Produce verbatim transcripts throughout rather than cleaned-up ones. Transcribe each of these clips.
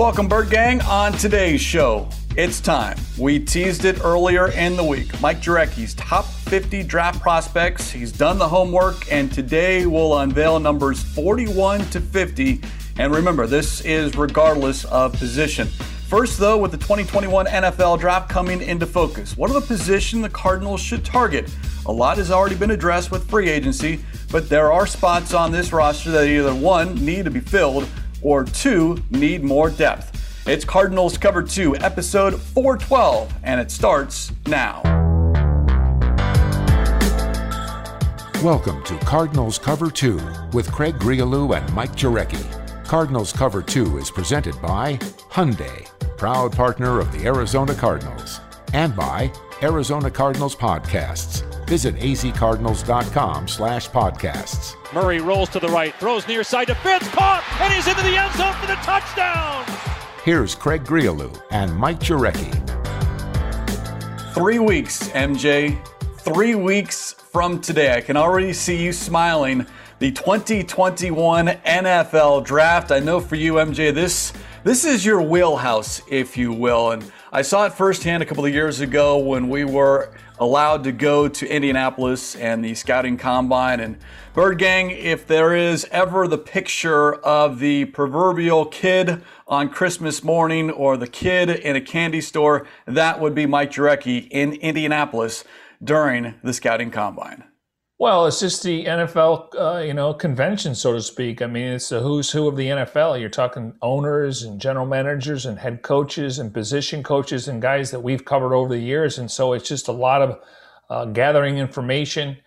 Welcome, Bird Gang. On today's show, it's time. We teased it earlier in the week. Mike Jurecki's top fifty draft prospects. He's done the homework, and today we'll unveil numbers forty-one to fifty. And remember, this is regardless of position. First, though, with the twenty twenty-one N F L draft coming into focus, what are the positions the Cardinals should target? A lot has already been addressed with free agency, but there are spots on this roster that either one, need to be filled, or two, need more depth. It's Cardinals Cover two, Episode four twelve, and it starts now. Welcome to Cardinals Cover two with Craig Grigolou and Mike Jurecki. Cardinals Cover two is presented by Hyundai, proud partner of the Arizona Cardinals, and by Arizona Cardinals Podcasts. Visit azcardinals.com slash podcasts. Murray rolls to the right, throws near side to Fitz, caught, and he's into the end zone for the touchdown! Here's Craig Grigolou and Mike Jurecki. Three weeks, M J. Three weeks from today. I can already see you smiling. The twenty twenty-one N F L Draft. I know for you, M J, this this is your wheelhouse, if you will. And I saw it firsthand a couple of years ago when we were allowed to go to Indianapolis and the scouting combine. And Bird Gang, if there is ever the picture of the proverbial kid on Christmas morning or the kid in a candy store, that would be Mike Jurecki in Indianapolis during the scouting combine. Well, it's just the N F L, uh, you know, convention, so to speak. I mean, it's the who's who of the N F L. You're talking owners and general managers and head coaches and position coaches and guys that we've covered over the years. And so it's just a lot of uh, gathering information.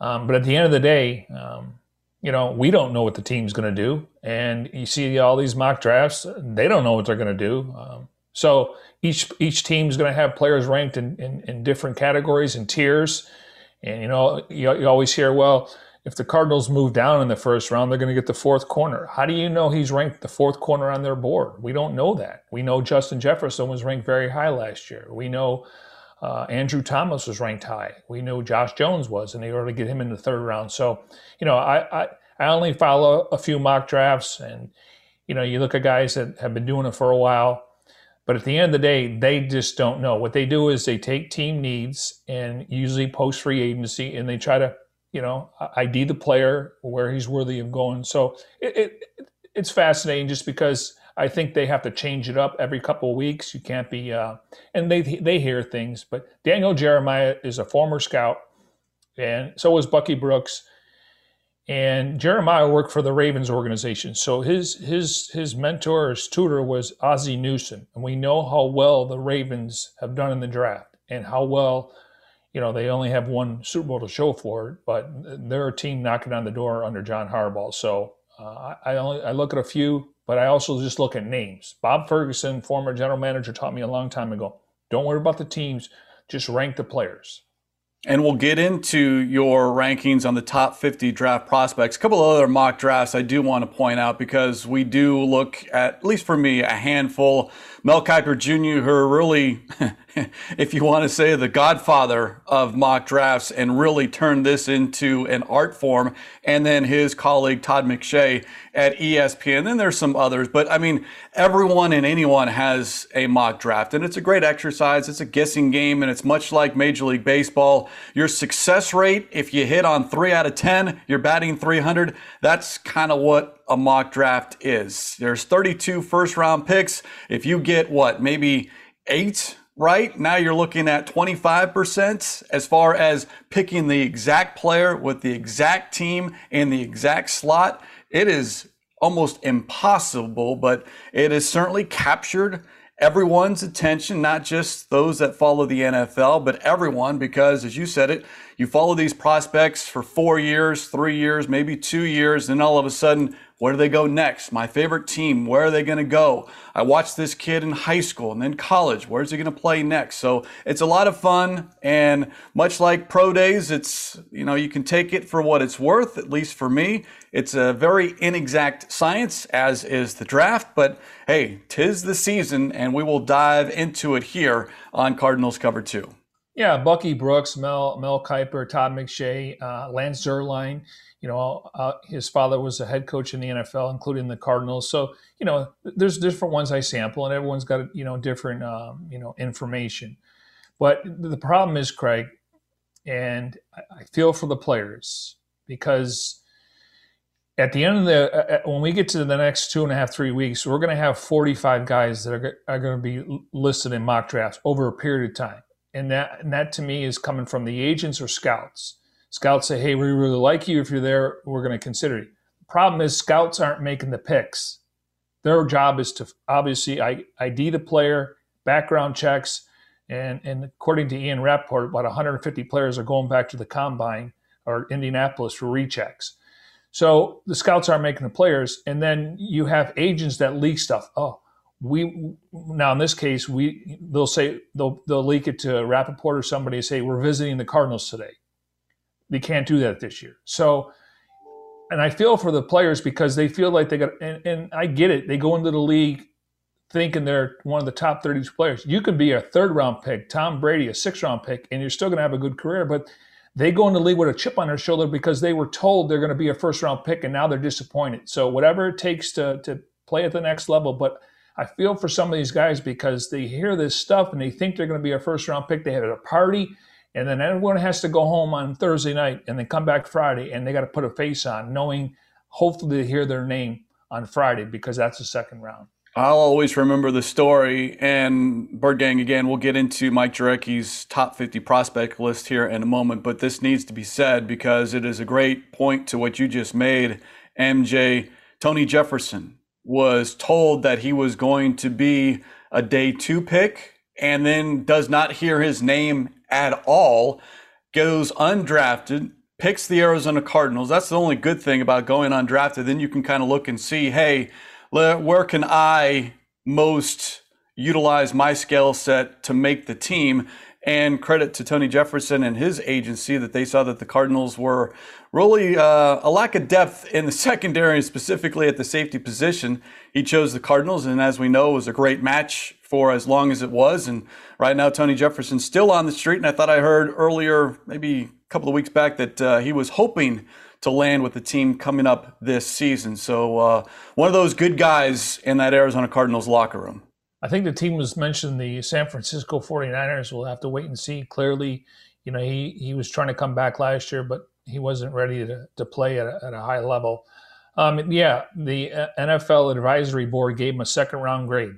Um, but at the end of the day, um, you know, we don't know what the team's going to do. And you see all these mock drafts, they don't know what they're going to do. Um, so each each team's going to have players ranked in, in, in different categories and tiers. And, you know, you, you always hear, well, if the Cardinals move down in the first round, they're going to get the fourth corner. How do you know he's ranked the fourth corner on their board? We don't know that. We know Justin Jefferson was ranked very high last year. We know uh, Andrew Thomas was ranked high. We know Josh Jones was, and they were to get him in the third round. So, you know, I, I, I only follow a few mock drafts. And, you know, you look at guys that have been doing it for a while. But at the end of the day, they just don't know. What they do is they take team needs and usually post free agency, and they try to, you know, I D the player where he's worthy of going. So it, it it's fascinating just because I think they have to change it up every couple of weeks. You can't be uh, – and they they hear things. But Daniel Jeremiah is a former scout, and so was Bucky Brooks. And Jeremiah worked for the Ravens organization. So his his his mentor, his tutor was Ozzie Newsome. And we know how well the Ravens have done in the draft and how well, you know, they only have one Super Bowl to show for it, but they're a team knocking on the door under John Harbaugh. So uh, I only I look at a few, but I also just look at names. Bob Ferguson, former general manager, taught me a long time ago, don't worry about the teams, just rank the players. And we'll get into your rankings on the top fifty draft prospects. A couple of other mock drafts I do want to point out because we do look at, at least for me, a handful. Mel Kiper Junior, who are really, if you want to say, the godfather of mock drafts and really turned this into an art form. And then his colleague, Todd McShay at E S P N. Then there's some others. But, I mean, everyone and anyone has a mock draft. And it's a great exercise. It's a guessing game. And it's much like Major League Baseball. Your success rate, if you hit on three out of ten, you're batting three hundred. That's kind of what a mock draft is. There's thirty-two first-round picks. If you get, what, maybe eight right? Now you're looking at twenty-five percent as far as picking the exact player with the exact team in the exact slot. It is almost impossible, but it has certainly captured everyone's attention, not just those that follow the N F L, but everyone, because as you said it, you follow these prospects for four years, three years, maybe two years, and all of a sudden, where do they go next? My favorite team, where are they going to go? I watched this kid in high school and then college. Where's he going to play next? So it's a lot of fun, and much like pro days, it's, you know, you can take it for what it's worth, at least for me. It's a very inexact science, as is the draft, but hey, tis the season, and we will dive into it here on Cardinals Cover two. Yeah, Bucky Brooks, Mel Mel Kiper, Todd McShay, uh, Lance Zierlein. You know, uh, his father was a head coach in the N F L, including the Cardinals. So, you know, there's different ones I sample, and everyone's got, you know, different, um, you know, information. But the problem is, Craig, and I feel for the players, because at the end of the uh, – when we get to the next two and a half, three weeks, we're going to have forty-five guys that are, are going to be listed in mock drafts over a period of time. And that, and that to me is coming from the agents or scouts. Scouts say, hey, we really like you. If you're there, we're going to consider you. The problem is scouts aren't making the picks. Their job is to obviously I D the player, background checks, and, and according to Ian Rapoport, about one hundred fifty players are going back to the combine or Indianapolis for rechecks. So the scouts aren't making the players, and then you have agents that leak stuff. Oh. We now in this case we they'll say they'll they'll leak it to Rapoport or somebody and say we're visiting the Cardinals today. They can't do that this year. So, and I feel for the players because they feel like they got and, and I get it. They go into the league thinking they're one of the top thirty players. You could be a third round pick, Tom Brady, a sixth round pick, and you're still going to have a good career. But they go into the league with a chip on their shoulder because they were told they're going to be a first round pick, and now they're disappointed. So whatever it takes to to play at the next level, but I feel for some of these guys because they hear this stuff and they think they're going to be a first-round pick. They have a party, and then everyone has to go home on Thursday night and then come back Friday, and they got to put a face on knowing hopefully they hear their name on Friday because that's the second round. I'll always remember the story, and Bird Gang, again, we'll get into Mike Jurecki's top fifty prospect list here in a moment, but this needs to be said because it is a great point to what you just made, M J. Tony Jefferson was told that he was going to be a day two pick and then does not hear his name at all, goes undrafted, picks the Arizona Cardinals. That's the only good thing about going undrafted. Then you can kind of look and see, hey, where can I most utilize my skill set to make the team? And credit to Tony Jefferson and his agency that they saw that the Cardinals were really uh, a lack of depth in the secondary, and specifically at the safety position. He chose the Cardinals, and as we know, it was a great match for as long as it was. And right now, Tony Jefferson's still on the street, and I thought I heard earlier, maybe a couple of weeks back, that uh, he was hoping to land with the team coming up this season. So uh, one of those good guys in that Arizona Cardinals locker room. I think the team was mentioned, the San Francisco forty-niners. We'll have to wait and see. Clearly, you know, he, he was trying to come back last year, but he wasn't ready to, to play at a, at a high level. Um, yeah, the N F L advisory board gave him a second round grade.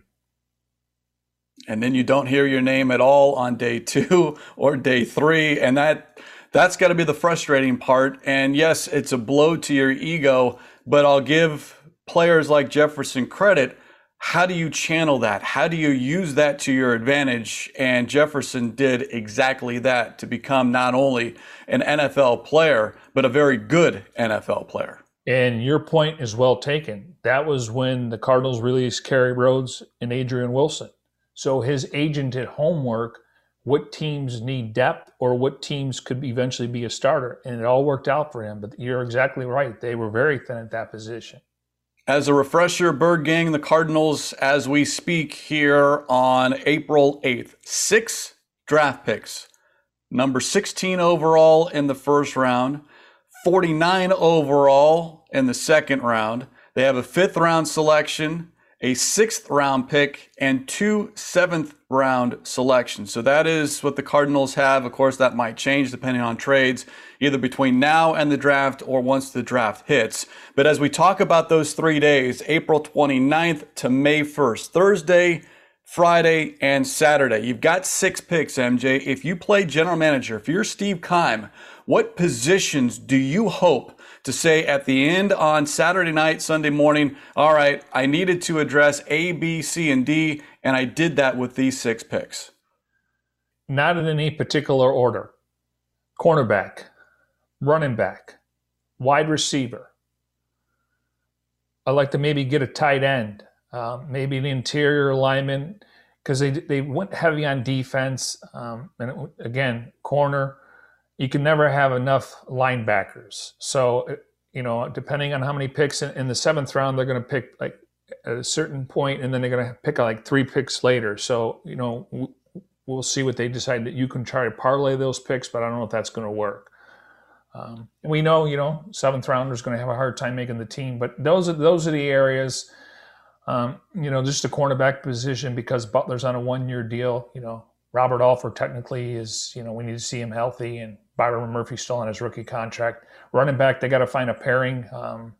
And then you don't hear your name at all on day two or day three. And that that's got to be the frustrating part. And yes, it's a blow to your ego, but I'll give players like Jefferson credit. How do you channel that? How do you use that to your advantage? And Jefferson did exactly that to become not only an N F L player, but a very good N F L player. And your point is well taken. That was when the Cardinals released Kerry Rhodes and Adrian Wilson. So his agent did homework, what teams need depth or what teams could eventually be a starter. And it all worked out for him. But you're exactly right. They were very thin at that position. As a refresher, Bird Gang, the Cardinals, as we speak here on April eighth, six draft picks. Number sixteen overall in the first round, forty-nine overall in the second round. They have a fifth round selection, a sixth round pick, and two seventh round selections. So that is what the Cardinals have. Of course, that might change depending on trades, either between now and the draft or once the draft hits. But as we talk about those three days, April twenty-ninth to May first, Thursday, Friday, and Saturday, you've got six picks, M J. If you play general manager, if you're Steve Keim, what positions do you hope to say at the end on Saturday night, Sunday morning, all right, I needed to address A, B, C, and D, and I did that with these six picks? Not in any particular order. Cornerback, running back, wide receiver. I'd like to maybe get a tight end, um, maybe an interior lineman, because they, they went heavy on defense. Um, and it, again, corner. You can never have enough linebackers. So, you know, depending on how many picks in, in the seventh round, they're going to pick like at a certain point, and then they're going to pick like three picks later. So, you know, we'll see what they decide. That you can try to parlay those picks, but I don't know if that's going to work. Um, we know, you know, seventh rounder is going to have a hard time making the team, but those are those are the areas. Um, you know, just the cornerback position, because Butler's on a one-year deal. You know, Robert Alford technically is, you know, we need to see him healthy, and Byron Murphy's still on his rookie contract. Running back, they got to find a pairing. Um,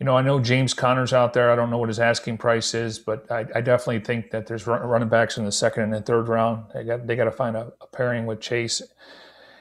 you know, I know James Conner's out there. I don't know what his asking price is, but I, I definitely think that there's running backs in the second and the third round. They got they got to find a, a pairing with Chase.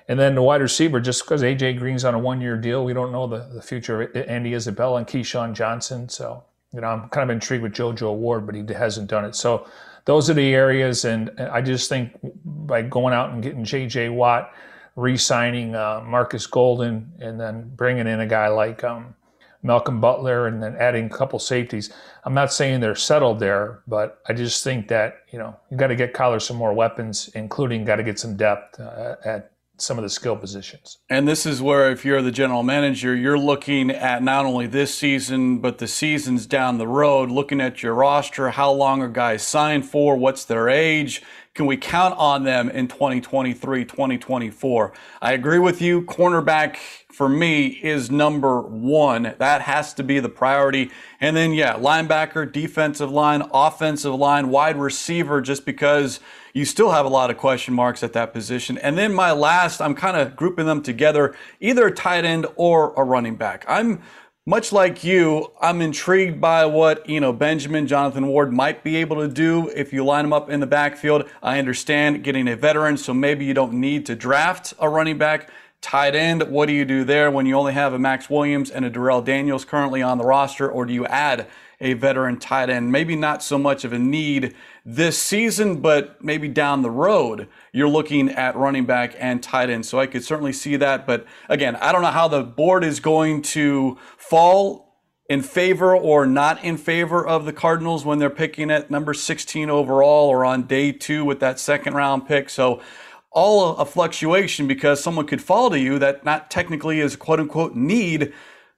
And then the wide receiver, just because A J. Green's on a one-year deal, we don't know the, the future of Andy Isabella and Keyshawn Johnson. So, you know, I'm kind of intrigued with JoJo Ward, but he hasn't done it. So those are the areas, and I just think by going out and getting J J. Watt, re-signing uh, Marcus Golden, and then bringing in a guy like um, Malcolm Butler, and then adding a couple safeties. I'm not saying they're settled there, but I just think that, you know, you got to get Kyler some more weapons, including got to get some depth uh, at some of the skill positions. And this is where, if you're the general manager, you're looking at not only this season, but the seasons down the road, looking at your roster, how long are guys signed for, what's their age, can we count on them in twenty twenty-three, twenty twenty-four? I agree with you, cornerback for me is number one. That has to be the priority. And then, yeah, linebacker, defensive line, offensive line, wide receiver, just because you still have a lot of question marks at that position. And then my last, I'm kind of grouping them together, either a tight end or a running back. I'm much like you, I'm intrigued by what, you know, Benjamin, Jonathan Ward might be able to do if you line them up in the backfield. I understand getting a veteran, so maybe you don't need to draft a running back. Tight end, what do you do there when you only have a Max Williams and a Darrell Daniels currently on the roster, or do you add a veteran tight end? Maybe not so much of a need this season, but maybe down the road, you're looking at running back and tight end. So I could certainly see that. But again, I don't know how the board is going to fall in favor or not in favor of the Cardinals when they're picking at number sixteen overall or on day two with that second round pick. So all a fluctuation, because someone could fall to you that not technically is quote unquote need,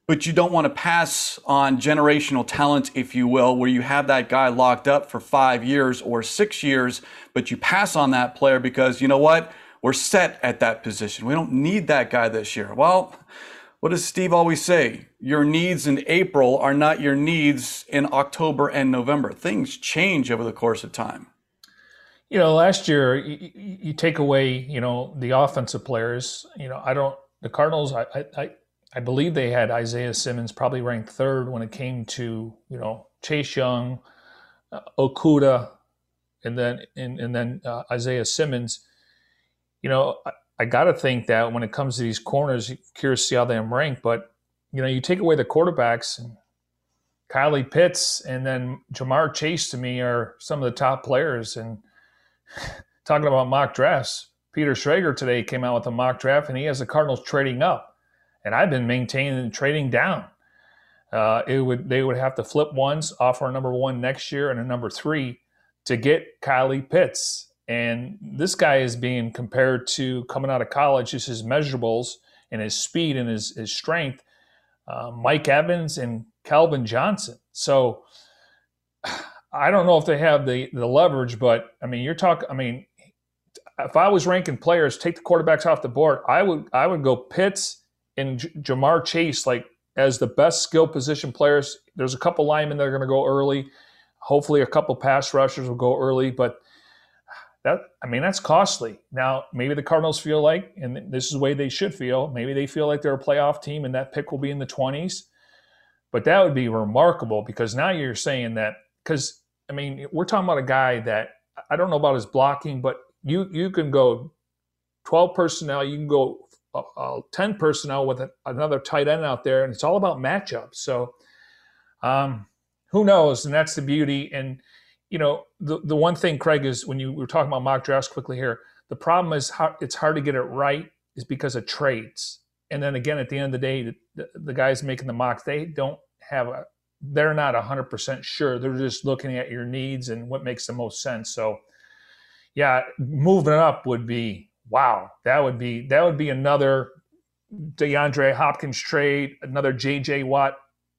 but you don't want to pass on generational talent, if you will, where you have that guy locked up for five years or six years, but you pass on that player because, you know what, we're set at that position. We don't need that guy this year. Well, what does Steve always say? Your needs in April are not your needs in October and November. Things change over the course of time. You know, last year, you, you take away, you know, the offensive players. You know, I don't, the Cardinals, I, I, I believe they had Isaiah Simmons probably ranked third when it came to, you know, Chase Young, uh, Okuda, and then and, and then uh, Isaiah Simmons. You know, I, I got to think that when it comes to these corners, curious to see how they am ranked. But, you know, you take away the quarterbacks, and Kylie Pitts and then Ja'Marr Chase to me are some of the top players. And talking about mock drafts, Peter Schrager today came out with a mock draft, and he has the Cardinals trading up. And I've been maintaining and trading down. Uh, it would they would have to flip ones, offer a number one next year and a number three to get Kylie Pitts. And this guy is being compared to coming out of college, just his measurables and his speed and his, his strength, uh, Mike Evans and Calvin Johnson. So I don't know if they have the the leverage, but I mean, you're talking. I mean, if I was ranking players, take the quarterbacks off the board, I would I would go Pitts and Ja'Marr Chase, like, as the best skill position players. There's a couple linemen that are going to go early. Hopefully a couple pass rushers will go early, but that, I mean, that's costly. Now, maybe the Cardinals feel like, and this is the way they should feel, maybe they feel like they're a playoff team and that pick will be in the twenties. But that would be remarkable, because now you're saying that, because, I mean, we're talking about a guy that, I don't know about his blocking, but you you can go twelve personnel, you can go Uh, ten personnel with a, another tight end out there, and it's all about matchups. So um, who knows? And that's the beauty. And, you know, the, the one thing, Craig, is when you we were talking about mock drafts quickly here, the problem is how it's hard to get it right is because of trades. And then again, at the end of the day, the, the guys making the mocks, they don't have a, they're not one hundred percent sure. They're just looking at your needs and what makes the most sense. So yeah, moving up would be, wow, that would be that would be another DeAndre Hopkins trade, another J J. Watt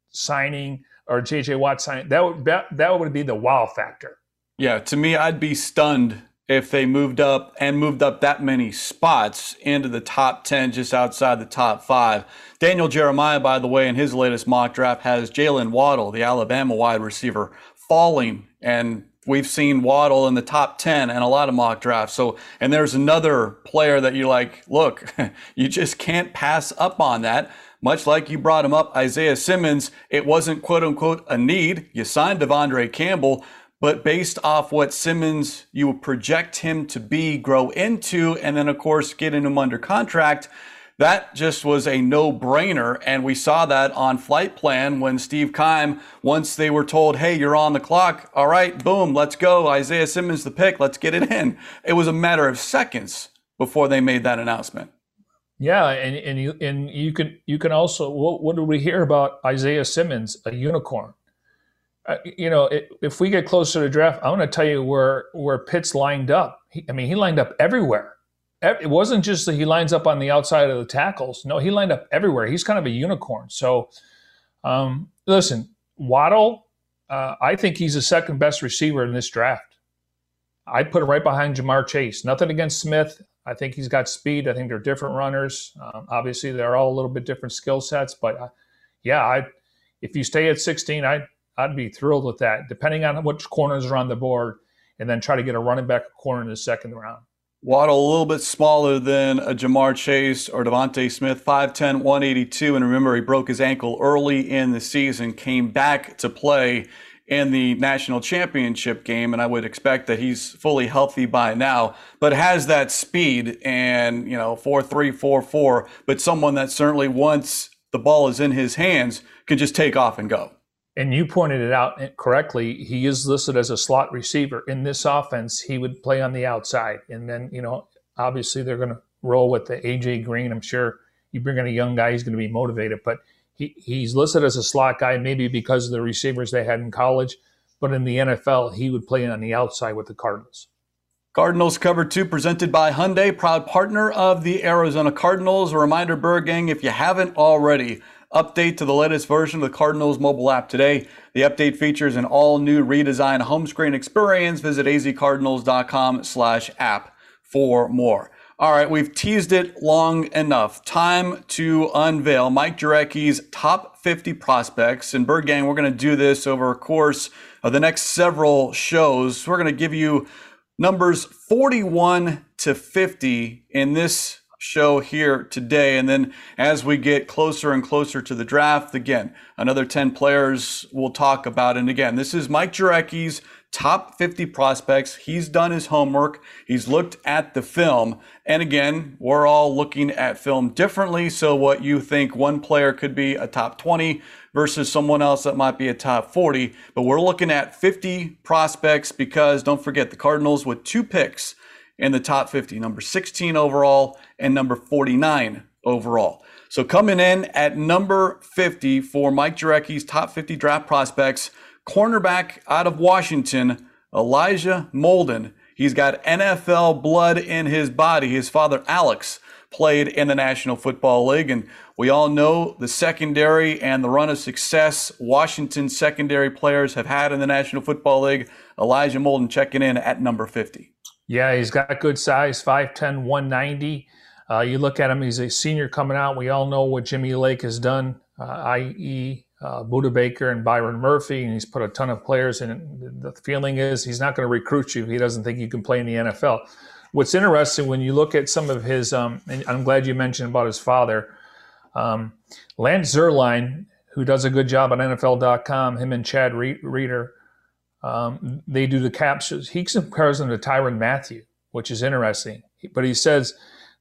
signing, or J J. Watt signing. That would that, that would be the wow factor. Yeah, to me, I'd be stunned if they moved up and moved up that many spots into the top ten, just outside the top five. Daniel Jeremiah, by the way, in his latest mock draft has Jaylen Waddle, the Alabama wide receiver, falling. And we've seen Waddle in the top ten and a lot of mock drafts. So, and there's another player that you're like, look, you just can't pass up on that. Much like you brought him up, Isaiah Simmons, it wasn't quote unquote a need. You signed De'Vondre Campbell, but based off what Simmons you project him to be, grow into, and then of course getting him under contract, that just was a no-brainer, and we saw that on Flight Plan when Steve Keim, once they were told, hey, you're on the clock, all right, boom, let's go, Isaiah Simmons the pick, let's get it in. It was a matter of seconds before they made that announcement. Yeah, and, and, you, and you, can, you can also, what, what do we hear about Isaiah Simmons, a unicorn? Uh, you know, it, if we get closer to draft, I want to tell you where, where Pitts lined up. He, I mean, he lined up everywhere. It wasn't just that he lines up on the outside of the tackles. No, he lined up everywhere. He's kind of a unicorn. So, um, listen, Waddle, uh, I think he's the second best receiver in this draft. I'd put him right behind Ja'Marr Chase. Nothing against Smith. I think he's got speed. I think they're different runners. Um, obviously, they're all a little bit different skill sets. But, uh, yeah, I, if you stay at sixteen, I'd, I'd be thrilled with that, depending on which corners are on the board, and then try to get a running back corner in the second round. Waddle a little bit smaller than a Ja'Marr Chase or Devontae Smith, five ten, one eighty-two. And remember, he broke his ankle early in the season, came back to play in the national championship game. And I would expect that he's fully healthy by now, but has that speed and, you know, four three, four four, but someone that certainly once the ball is in his hands can just take off and go. And you pointed it out correctly. He is listed as a slot receiver. In this offense, he would play on the outside. And then, you know, obviously they're going to roll with the A J Green. I'm sure you bring in a young guy, he's going to be motivated. But he, he's listed as a slot guy, maybe because of the receivers they had in college. But in the N F L, he would play on the outside with the Cardinals. Cardinals Cover two presented by Hyundai, proud partner of the Arizona Cardinals. A reminder, Bird Gang, if you haven't already, update to the latest version of the Cardinals mobile app today. The update features an all-new redesigned home screen experience. Visit a z cardinals dot com slash app for more. All right, we've teased it long enough. Time to unveil Mike Jurecki's top fifty prospects. And Bird Gang, we're going to do this over a course of the next several shows. We're going to give you numbers forty-one to fifty in this show here today, and then as we get closer and closer to the draft, again, another ten players we'll talk about. And again, this is Mike Jurecki's top fifty prospects. He's done his homework. He's looked at the film. And again, we're all looking at film differently. So what you think one player could be a top twenty versus someone else that might be a top forty. But we're looking at fifty prospects because don't forget the Cardinals with two picks in the top fifty, number sixteen overall and number forty-nine overall. So coming in at number fifty for Mike Jurecki's top fifty draft prospects, cornerback out of Washington, Elijah Molden. He's got N F L blood in his body. His father, Alex, played in the National Football League, and we all know the secondary and the run of success Washington secondary players have had in the National Football League. Elijah Molden checking in at number fifty. Yeah, he's got good size, five ten, one ninety. Uh, you look at him, he's a senior coming out. We all know what Jimmy Lake has done, uh, that is. Uh, Buda Baker and Byron Murphy, and he's put a ton of players in. The feeling is he's not going to recruit you. He doesn't think you can play in the N F L. What's interesting when you look at some of his, um, and I'm glad you mentioned about his father, um, Lance Zierlein, who does a good job on N F L dot com, him and Chad Re- Reeder, Um, they do the captures. He compares them to Tyrann Mathieu, which is interesting. But he says,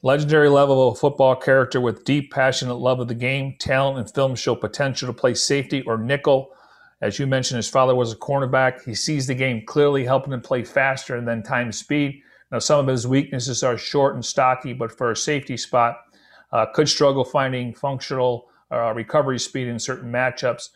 legendary level of football character with deep, passionate love of the game, talent, and film show potential to play safety or nickel. As you mentioned, his father was a cornerback. He sees the game clearly, helping him play faster and then time speed. Now, some of his weaknesses are short and stocky, but for a safety spot, uh, could struggle finding functional uh, recovery speed in certain matchups.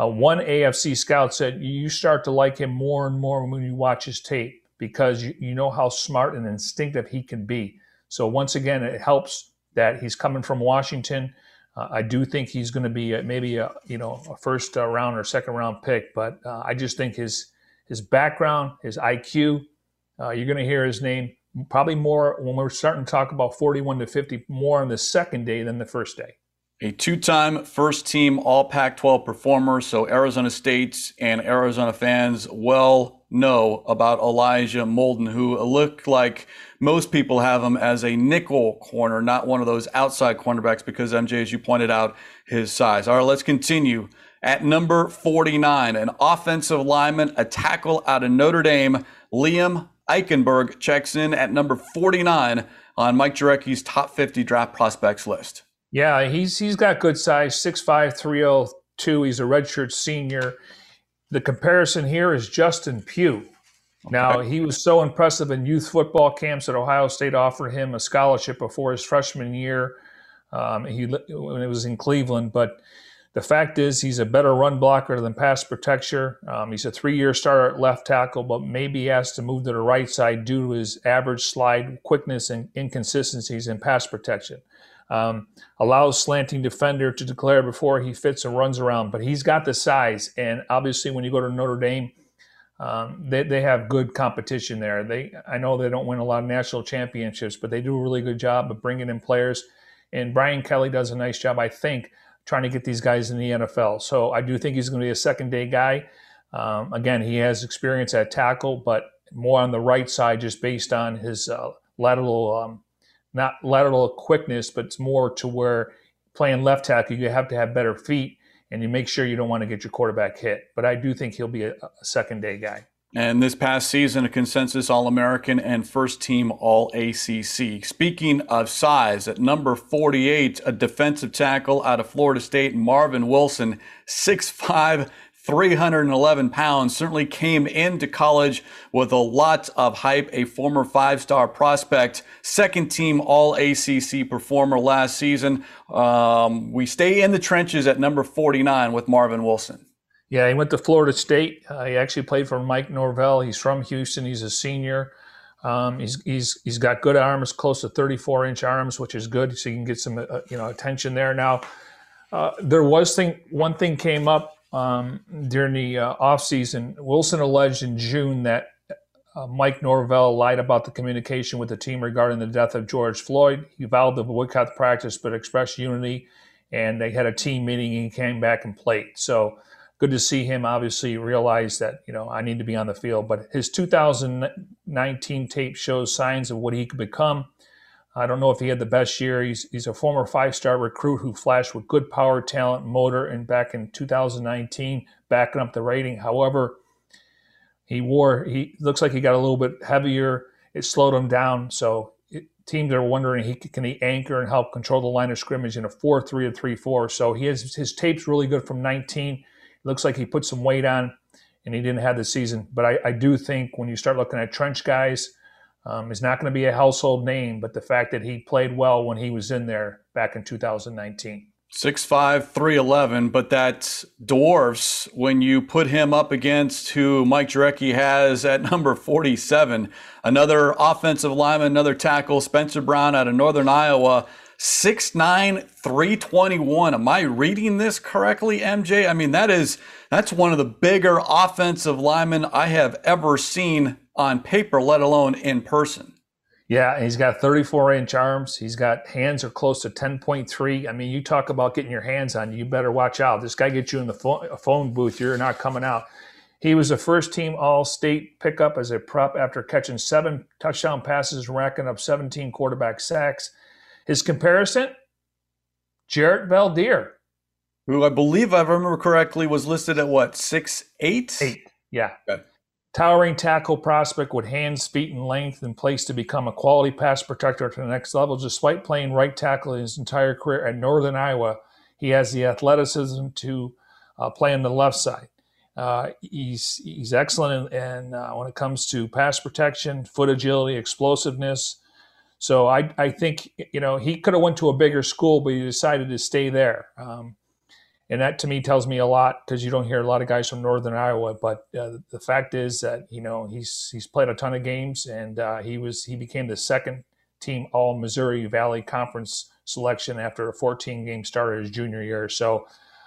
Uh, one A F C scout said, you start to like him more and more when you watch his tape because you, you know how smart and instinctive he can be. So once again, it helps that he's coming from Washington. Uh, I do think he's going to be a, maybe a you know a first uh, round or second round pick, but uh, I just think his his background, his I Q, Uh, you're going to hear his name probably more when we're starting to talk about forty-one to fifty more on the second day than the first day. A two-time first-team All Pac twelve performer, so Arizona State and Arizona fans well know about Elijah Molden, who looked like most people have him as a nickel corner, not one of those outside cornerbacks because, M J, as you pointed out, his size. All right, let's continue. At number forty-nine, an offensive lineman, a tackle out of Notre Dame, Liam Eichenberg checks in at number forty-nine on Mike Jurecki's top fifty draft prospects list. Yeah, he's he's got good size, six five, three oh two. He's a redshirt senior. The comparison here is Justin Pugh. Okay. Now, he was so impressive in youth football camps that Ohio State offered him a scholarship before his freshman year um, he, when it was in Cleveland. But the fact is he's a better run blocker than pass protector. Um, he's a three-year starter at left tackle, but maybe has to move to the right side due to his average slide, quickness, and inconsistencies in pass protection. Um, allows slanting defender to declare before he fits and runs around, but he's got the size. And obviously when you go to Notre Dame, um, they, they have good competition there. They, I know they don't win a lot of national championships, but they do a really good job of bringing in players. And Brian Kelly does a nice job, I think, trying to get these guys in the N F L. So I do think he's going to be a second day guy. Um, again, he has experience at tackle, but more on the right side, just based on his, uh, lateral, um, not lateral quickness, but it's more to where playing left tackle, you have to have better feet and you make sure you don't want to get your quarterback hit. But I do think he'll be a, a second day guy. And this past season, a consensus All-American and first team All A C C. Speaking of size, at number forty-eight, a defensive tackle out of Florida State, Marvin Wilson, six five, three eleven pounds, certainly came into college with a lot of hype, a former five-star prospect, second-team All A C C performer last season. Um, we stay in the trenches at number forty-nine with Marvin Wilson. Yeah, he went to Florida State. Uh, he actually played for Mike Norvell. He's from Houston. He's a senior. Um, he's he's he's got good arms, close to thirty-four inch arms, which is good, so you can get some uh, you know attention there. Now, uh, there was thing one thing came up. Um, during the uh, offseason, Wilson alleged in June that uh, Mike Norvell lied about the communication with the team regarding the death of George Floyd. He vowed to boycott the practice but expressed unity, and they had a team meeting and he came back and played. So good to see him obviously realize that, you know, I need to be on the field. But his two thousand nineteen tape shows signs of what he could become. I don't know if he had the best year. He's he's a former five-star recruit who flashed with good power, talent, motor, and back in two thousand nineteen, backing up the rating. However, he wore, he looks like he got a little bit heavier. It slowed him down. So it, teams are wondering, he can he anchor and help control the line of scrimmage in a four three or three four. So he has, his tape's really good from nineteen. It looks like he put some weight on, and he didn't have the season. But I, I do think when you start looking at trench guys, Um, he's not going to be a household name, but the fact that he played well when he was in there back in two thousand nineteen. six five, three eleven, but that dwarfs when you put him up against who Mike Jurecki has at number forty-seven. Another offensive lineman, another tackle, Spencer Brown out of Northern Iowa, six nine, three twenty-one. Am I reading this correctly, M J? I mean, that is, that's one of the bigger offensive linemen I have ever seen on paper, let alone in person. Yeah, he's got thirty-four inch arms. He's got hands are close to ten point three. I mean, you talk about getting your hands on you, you better watch out. This guy gets you in the phone, phone booth, you're not coming out. He was a first-team All-State pickup as a prop after catching seven touchdown passes, racking up seventeen quarterback sacks. His comparison, Jarrett Valdeir, who I believe, if I remember correctly, was listed at what, six eight? Eight? eight, yeah. Okay. Towering tackle prospect with hands, feet, and length in place to become a quality pass protector to the next level. Despite playing right tackle his entire career at Northern Iowa, he has the athleticism to uh, play on the left side. Uh, he's he's excellent in, in, uh, when it comes to pass protection, foot agility, explosiveness. So I I think, you know, he could have went to a bigger school, but he decided to stay there. Um, And that, to me, tells me a lot because you don't hear a lot of guys from Northern Iowa. But uh, the fact is that, you know, he's he's played a ton of games, and uh, he was he became the second-team All-Missouri Valley Conference selection after a fourteen-game starter his junior year. So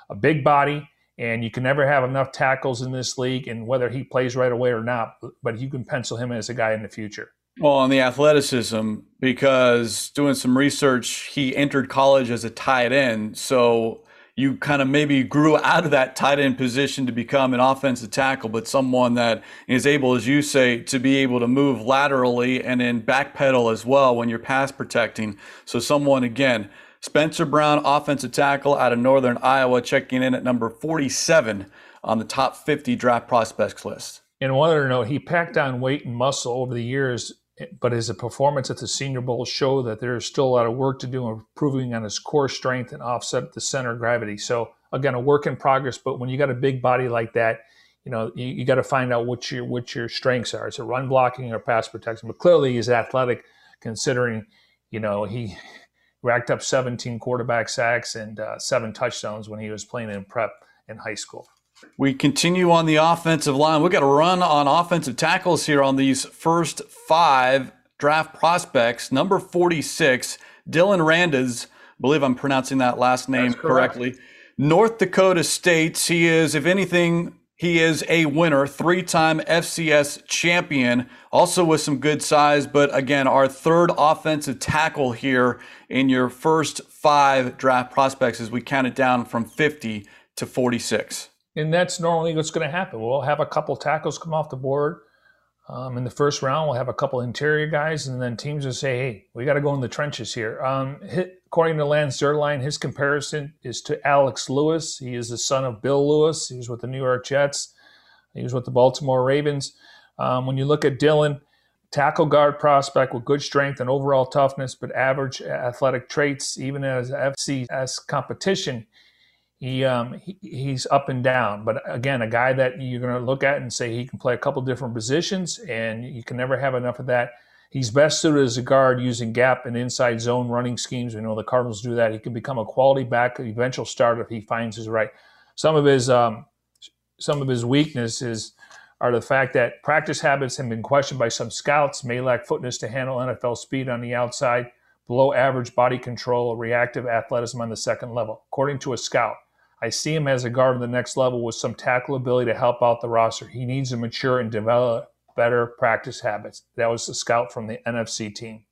a big body And you can never have enough tackles in this league, and whether he plays right away or not, but you can pencil him as a guy in the future. Well, on the athleticism, because doing some research, he entered college as a tight end. So you kind of maybe grew out of that tight end position to become an offensive tackle, but someone that is able, as you say, to be able to move laterally and then backpedal as well when you're pass protecting. So someone, again, Spencer Brown, offensive tackle out of Northern Iowa, checking in at number forty-seven on the top fifty draft prospects list. And one other note, he packed on weight and muscle over the years, but his performance at the Senior Bowl showed that there is still a lot of work to do in improving on his core strength and offset the center of gravity. So, again, a work in progress, but when you got a big body like that, you know, you, you got to find out what your what your strengths are. Is it run blocking or pass protection? But clearly he's athletic, considering, you know, he – racked up seventeen quarterback sacks and uh, seven touchdowns when he was playing in prep in high school. We continue on the offensive line. We've got a run on offensive tackles here on these first five draft prospects. Number forty-six, Dylan Randaz. I believe I'm pronouncing that last name correct. correctly. North Dakota State. He is, if anything, he is a winner, three-time F C S champion, also with some good size, but again, our third offensive tackle here in your first five draft prospects as we count it down from fifty to forty-six. And that's normally what's going to happen. We'll have a couple tackles come off the board. Um, in the first round, we'll have a couple interior guys, and then teams will say, hey, we got to go in the trenches here. Um, according to Lance Zierlein, his comparison is to Alex Lewis. He is the son of Bill Lewis. He was with the New York Jets. He was with the Baltimore Ravens. Um, when you look at Dylan, tackle guard prospect with good strength and overall toughness, but average athletic traits, even as F C S competition. He, um, he he's up and down, but again, a guy that you're going to look at and say he can play a couple different positions, and you can never have enough of that. He's best suited as a guard using gap and inside zone running schemes. We know the Cardinals do that. He can become a quality back, an eventual starter if he finds his right. Some of his um, some of his weaknesses are the fact that practice habits have been questioned by some scouts. May lack footness to handle N F L speed on the outside, below average body control, reactive athleticism on the second level, according to a scout. I see him as a guard on the next level with some tackle ability to help out the roster. He needs to mature and develop better practice habits. That was the scout from the N F C team.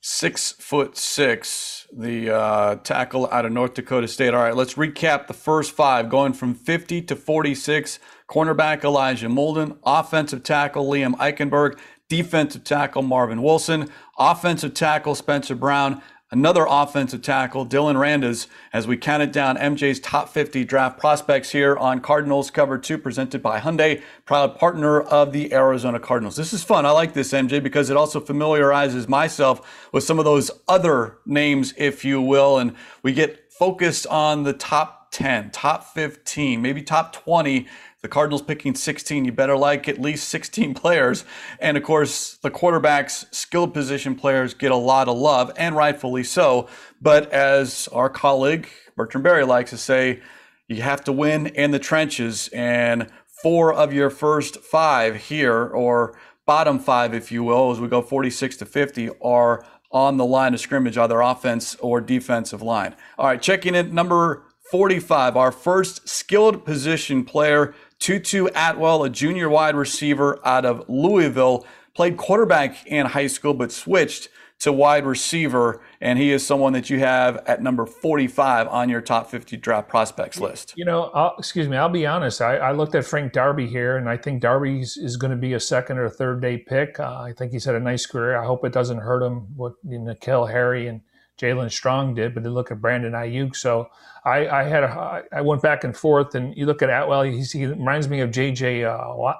Six foot six, the uh, tackle out of North Dakota State. All right, let's recap the first five, going from fifty to forty-six. Cornerback Elijah Molden, offensive tackle Liam Eichenberg, defensive tackle Marvin Wilson, offensive tackle Spencer Brown, another offensive tackle, Dylan Randaz, as we counted down M J's top fifty draft prospects here on Cardinals Cover two, presented by Hyundai, proud partner of the Arizona Cardinals. This is fun. I like this, M J, because it also familiarizes myself with some of those other names, if you will, and we get focused on the top ten, top fifteen, maybe top twenty. The Cardinals picking sixteen. You better like at least sixteen players. And, of course, the quarterbacks, skilled position players, get a lot of love, and rightfully so. But as our colleague Bertrand Berry likes to say, you have to win in the trenches. And four of your first five here, or bottom five, if you will, as we go forty-six to fifty, are on the line of scrimmage, either offense or defensive line. All right, checking in number forty-five, our first skilled position player, Tutu Atwell, a junior wide receiver out of Louisville, played quarterback in high school but switched to wide receiver, and he is someone that you have at number forty-five on your top fifty draft prospects list. You know, I'll, excuse me, I'll be honest. I, I looked at Frank Darby here, and I think Darby is going to be a second or third day pick. Uh, I think he's had a nice career. I hope it doesn't hurt him what you know, N'Keal Harry and Jalen Strong did, but they look at Brandon Ayuk. So I, I had a, I went back and forth, and you look at Atwell, he's, he reminds me of J J Uh,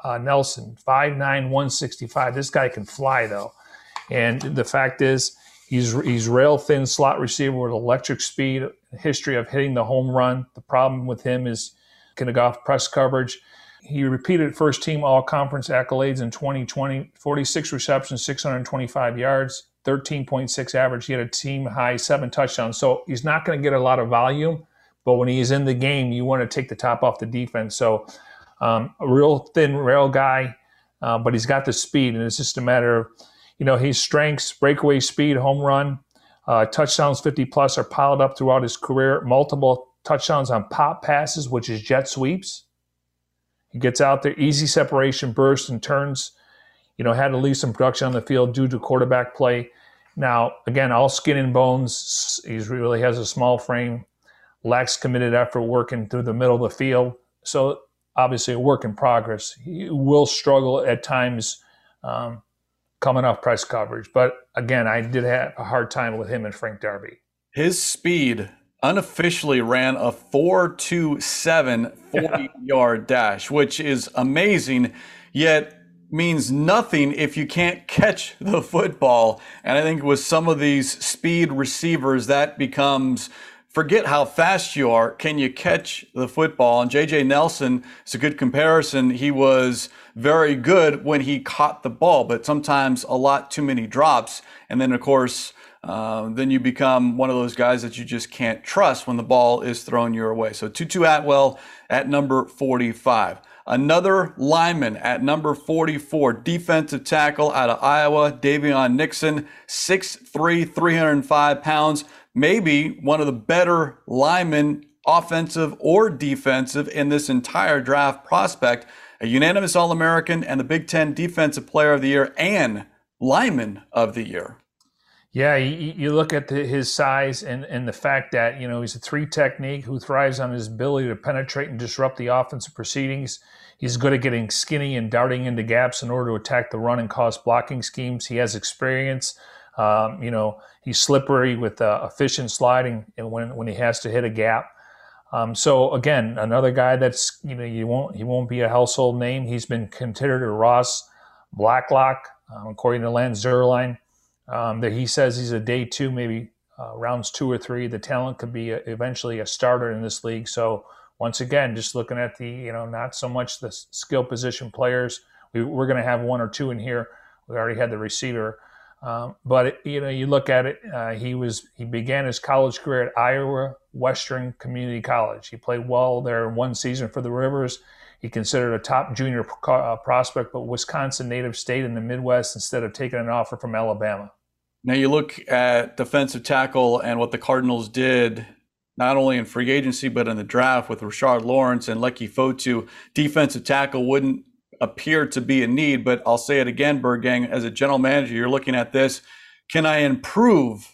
uh, Nelson, five nine, one sixty-five. This guy can fly, though. And the fact is, he's he's rail-thin slot receiver with electric speed, history of hitting the home run. The problem with him is getting off press coverage. He repeated first-team all-conference accolades in twenty twenty, forty-six receptions, six hundred twenty-five yards, thirteen point six average. He had a team high seven touchdowns. So he's not going to get a lot of volume, but when he's in the game, you want to take the top off the defense. So um, a real thin rail guy, uh, but he's got the speed, and it's just a matter of, you know, his strengths, breakaway speed, home run, uh, touchdowns fifty plus are piled up throughout his career, multiple touchdowns on pop passes, which is jet sweeps. He gets out there, easy separation, bursts and turns. You know, had to leave some production on the field due to quarterback play. Now, again, all skin and bones. He really has a small frame, lacks committed effort working through the middle of the field. So, obviously, a work in progress. He will struggle at times um, coming off press coverage. But, again, I did have a hard time with him and Frank Darby. His speed unofficially ran a four two seven forty-yard dash, which is amazing, yet means nothing if you can't catch the football. And I think with some of these speed receivers, that becomes forget how fast you are. Can you catch the football? And J J Nelson is a good comparison. He was very good when he caught the ball, but sometimes a lot too many drops. And then, of course, Uh, then you become one of those guys that you just can't trust when the ball is thrown your way. So Tutu Atwell at number forty-five. Another lineman at number forty-four, defensive tackle out of Iowa, Davion Nixon, six three, three hundred five pounds. Maybe one of the better linemen, offensive or defensive, in this entire draft prospect. A unanimous All-American and the Big Ten Defensive Player of the Year and Lineman of the Year. Yeah, you, you look at the, his size and, and the fact that, you know, he's a three technique who thrives on his ability to penetrate and disrupt the offensive proceedings. He's good at getting skinny and darting into gaps in order to attack the run and cause blocking schemes. He has experience. Um, you know, he's slippery with uh, efficient sliding and when, when he has to hit a gap. Um, so, again, another guy that's, you know, you won't, he won't be a household name. He's been considered a Ross Blacklock, um, according to Lance Zierlein. Um, that he says he's a day two, maybe uh, rounds two or three. The talent could be a, eventually a starter in this league. So once again, just looking at the, you know, not so much the skill position players. We, we're going to have one or two in here. We already had the receiver. Um, but, it, you know, you look at it, uh, he was he began his college career at Iowa Western Community College. He played well there in one season for the Rivers. He considered a top junior pro- prospect, but Wisconsin native stayed in the Midwest instead of taking an offer from Alabama. Now you look at defensive tackle and what the Cardinals did, not only in free agency, but in the draft with Rashard Lawrence and Leki Fotu. Defensive tackle wouldn't appear to be a need, but I'll say it again, Bergang, as a general manager, you're looking at this. Can I improve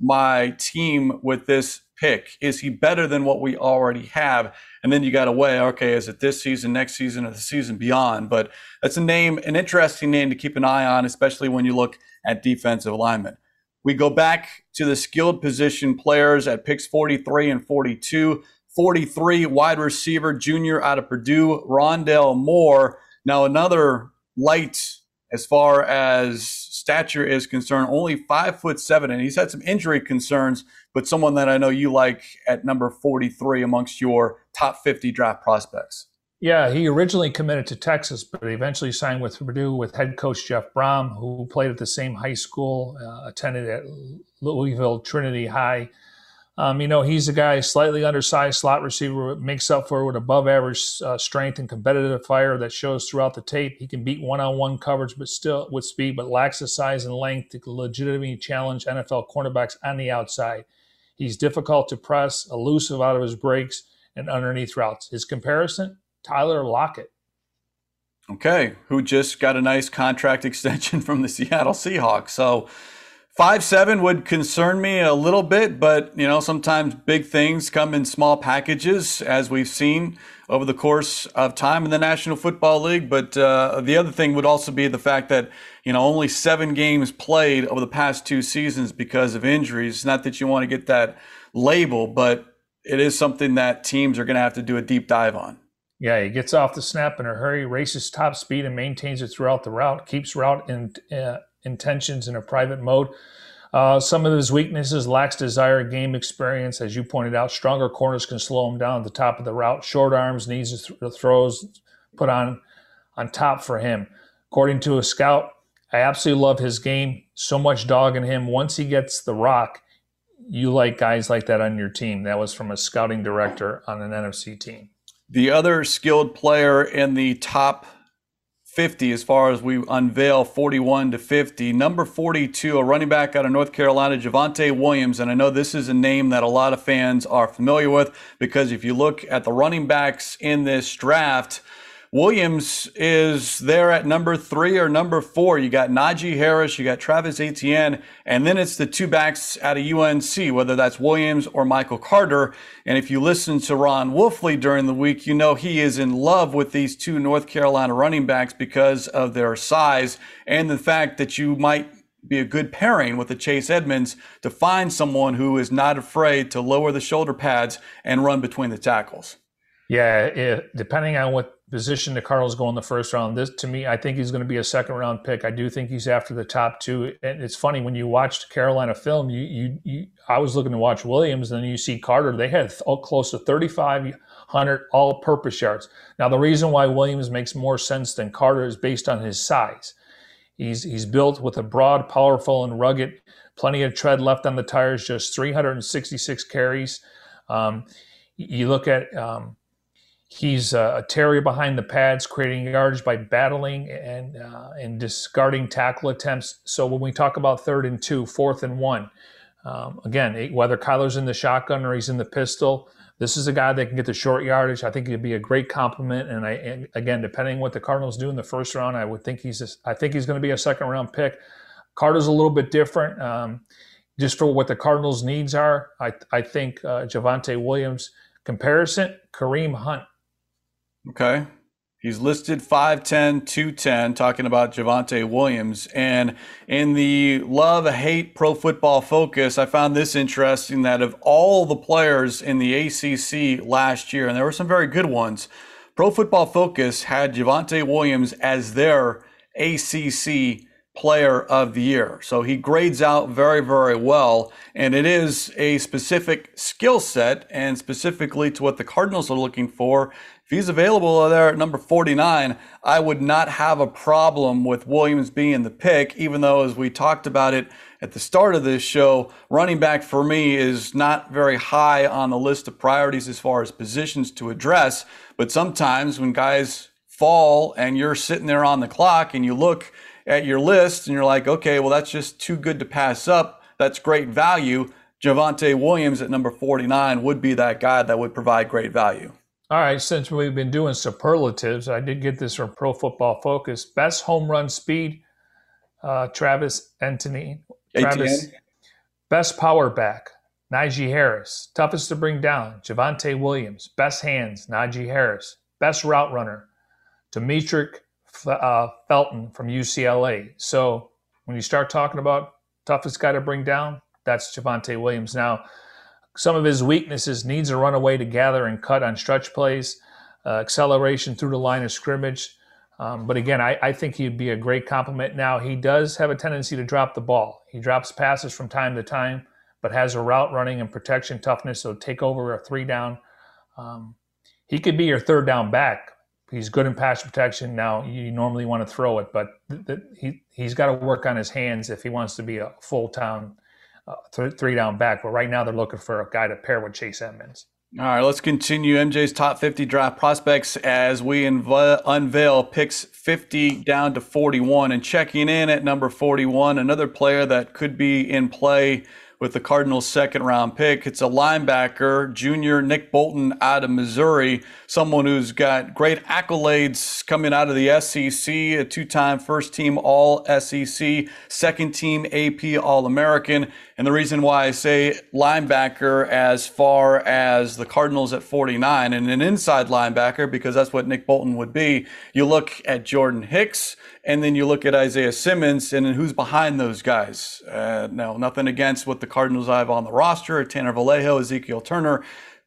my team with this pick? Is he better than what we already have? And then you got to weigh, okay, is it this season, next season, or the season beyond? But that's a name, an interesting name to keep an eye on, especially when you look at defensive linemen. We go back to the skilled position players at picks forty-three and forty-two. forty-three, wide receiver, junior out of Purdue, Rondale Moore. Now another light as far as stature is concerned, only five foot seven, and he's had some injury concerns, but someone that I know you like at number forty-three amongst your top fifty draft prospects. Yeah, he originally committed to Texas, but eventually signed with Purdue with head coach Jeff Brom, who played at the same high school, uh, attended at Louisville Trinity High. Um, you know, he's a guy, slightly undersized slot receiver, makes up for it with above average uh, strength and competitive fire that shows throughout the tape. He can beat one-on-one coverage but still with speed, but lacks the size and length to legitimately challenge N F L cornerbacks on the outside. He's difficult to press, elusive out of his breaks and underneath routes. His comparison? Tyler Lockett. Okay, who just got a nice contract extension from the Seattle Seahawks. So five seven would concern me a little bit, but, you know, sometimes big things come in small packages, as we've seen over the course of time in the National Football League. But uh, the other thing would also be the fact that, you know, only seven games played over the past two seasons because of injuries. Not that you want to get that label, but it is something that teams are going to have to do a deep dive on. Yeah, he gets off the snap in a hurry, races top speed and maintains it throughout the route, keeps route in, uh, intentions in a private mode. Uh, some of his weaknesses, lacks desire, game experience, as you pointed out. Stronger corners can slow him down at the top of the route. Short arms needs th- throws put on, on top for him. According to a scout, I absolutely love his game. So much dog in him. Once he gets the rock, you like guys like that on your team. That was from a scouting director on an N F C team. The other skilled player in the top fifty as far as we unveil forty-one to fifty. Number forty-two, a running back out of North Carolina, Javonte Williams. And I know this is a name that a lot of fans are familiar with, because if you look at the running backs in this draft, Williams is there at number three or number four. You got Najee Harris, you got Travis Etienne, and then it's the two backs out of U N C, whether that's Williams or Michael Carter. And if you listen to Ron Wolfley during the week, you know he is in love with these two North Carolina running backs because of their size and the fact that you might be a good pairing with the Chase Edmonds to find someone who is not afraid to lower the shoulder pads and run between the tackles. Yeah, it, depending on what position the Cardinals go in the first round, this to me, I think he's going to be a second round pick. I do think he's after the top two. And it's funny, when you watched Carolina film, you you, you I was looking to watch Williams, and then you see Carter. They had close to thirty-five hundred all-purpose yards. Now, the reason why Williams makes more sense than Carter is based on his size. He's he's built with a broad, powerful, and rugged, plenty of tread left on the tires. Just three hundred sixty-six carries. Um, you look at um, he's a terrier behind the pads, creating yards by battling and uh, and discarding tackle attempts. So when we talk about third and two, fourth and one, um, again, whether Kyler's in the shotgun or he's in the pistol, this is a guy that can get the short yardage. I think it'd be a great compliment. And I and again, depending on what the Cardinals do in the first round, I would think he's a, I think he's going to be a second round pick. Carter's a little bit different, um, just for what the Cardinals' needs are. I I think uh, Javonte Williams comparison, Kareem Hunt. Okay. He's listed five ten, two ten, talking about Javonte Williams. And in the love-hate Pro Football Focus, I found this interesting, that of all the players in the A C C last year, and there were some very good ones, Pro Football Focus had Javonte Williams as their A C C Player of the Year. So he grades out very, very well. And it is a specific skill set, and specifically to what the Cardinals are looking for. If he's available there at number forty-nine, I would not have a problem with Williams being the pick, even though, as we talked about it at the start of this show, running back for me is not very high on the list of priorities as far as positions to address. But sometimes when guys fall and you're sitting there on the clock and you look at your list and you're like, okay, well, that's just too good to pass up. That's great value. Javonte Williams at number forty-nine would be that guy that would provide great value. All right, since we've been doing superlatives, I did get this from Pro Football Focus. Best home run speed, uh, Travis Etienne. Travis. Best power back, Najee Harris. Toughest to bring down, Javonte Williams. Best hands, Najee Harris. Best route runner, Demetric uh, Felton from U C L A. So when you start talking about toughest guy to bring down, that's Javonte Williams. Now, some of his weaknesses: needs a runaway to gather and cut on stretch plays, uh, acceleration through the line of scrimmage. Um, but again, I, I think he'd be a great compliment. Now, he does have a tendency to drop the ball. He drops passes from time to time, but has a route running and protection toughness, so take over a three down. Um, he could be your third down back. He's good in pass protection. Now, you normally want to throw it, but th- th- he, he's got to work on his hands if he wants to be a full-time Uh, th- three down back, but right now they're looking for a guy to pair with Chase Edmonds. All right, let's continue M J's top fifty draft prospects as we inv- unveil picks fifty down to forty-one. And checking in at number forty-one, another player that could be in play with the Cardinals' second round pick. It's a linebacker, junior Nick Bolton out of Missouri, someone who's got great accolades coming out of the S E C, a two-time first-team All-S E C, second-team A P All-American. And the reason why I say linebacker as far as the Cardinals at forty-nine, and an inside linebacker, because that's what Nick Bolton would be, you look at Jordan Hicks, and then you look at Isaiah Simmons, and then who's behind those guys? Uh, no, nothing against what the Cardinals have on the roster, Tanner Vallejo, Ezekiel Turner.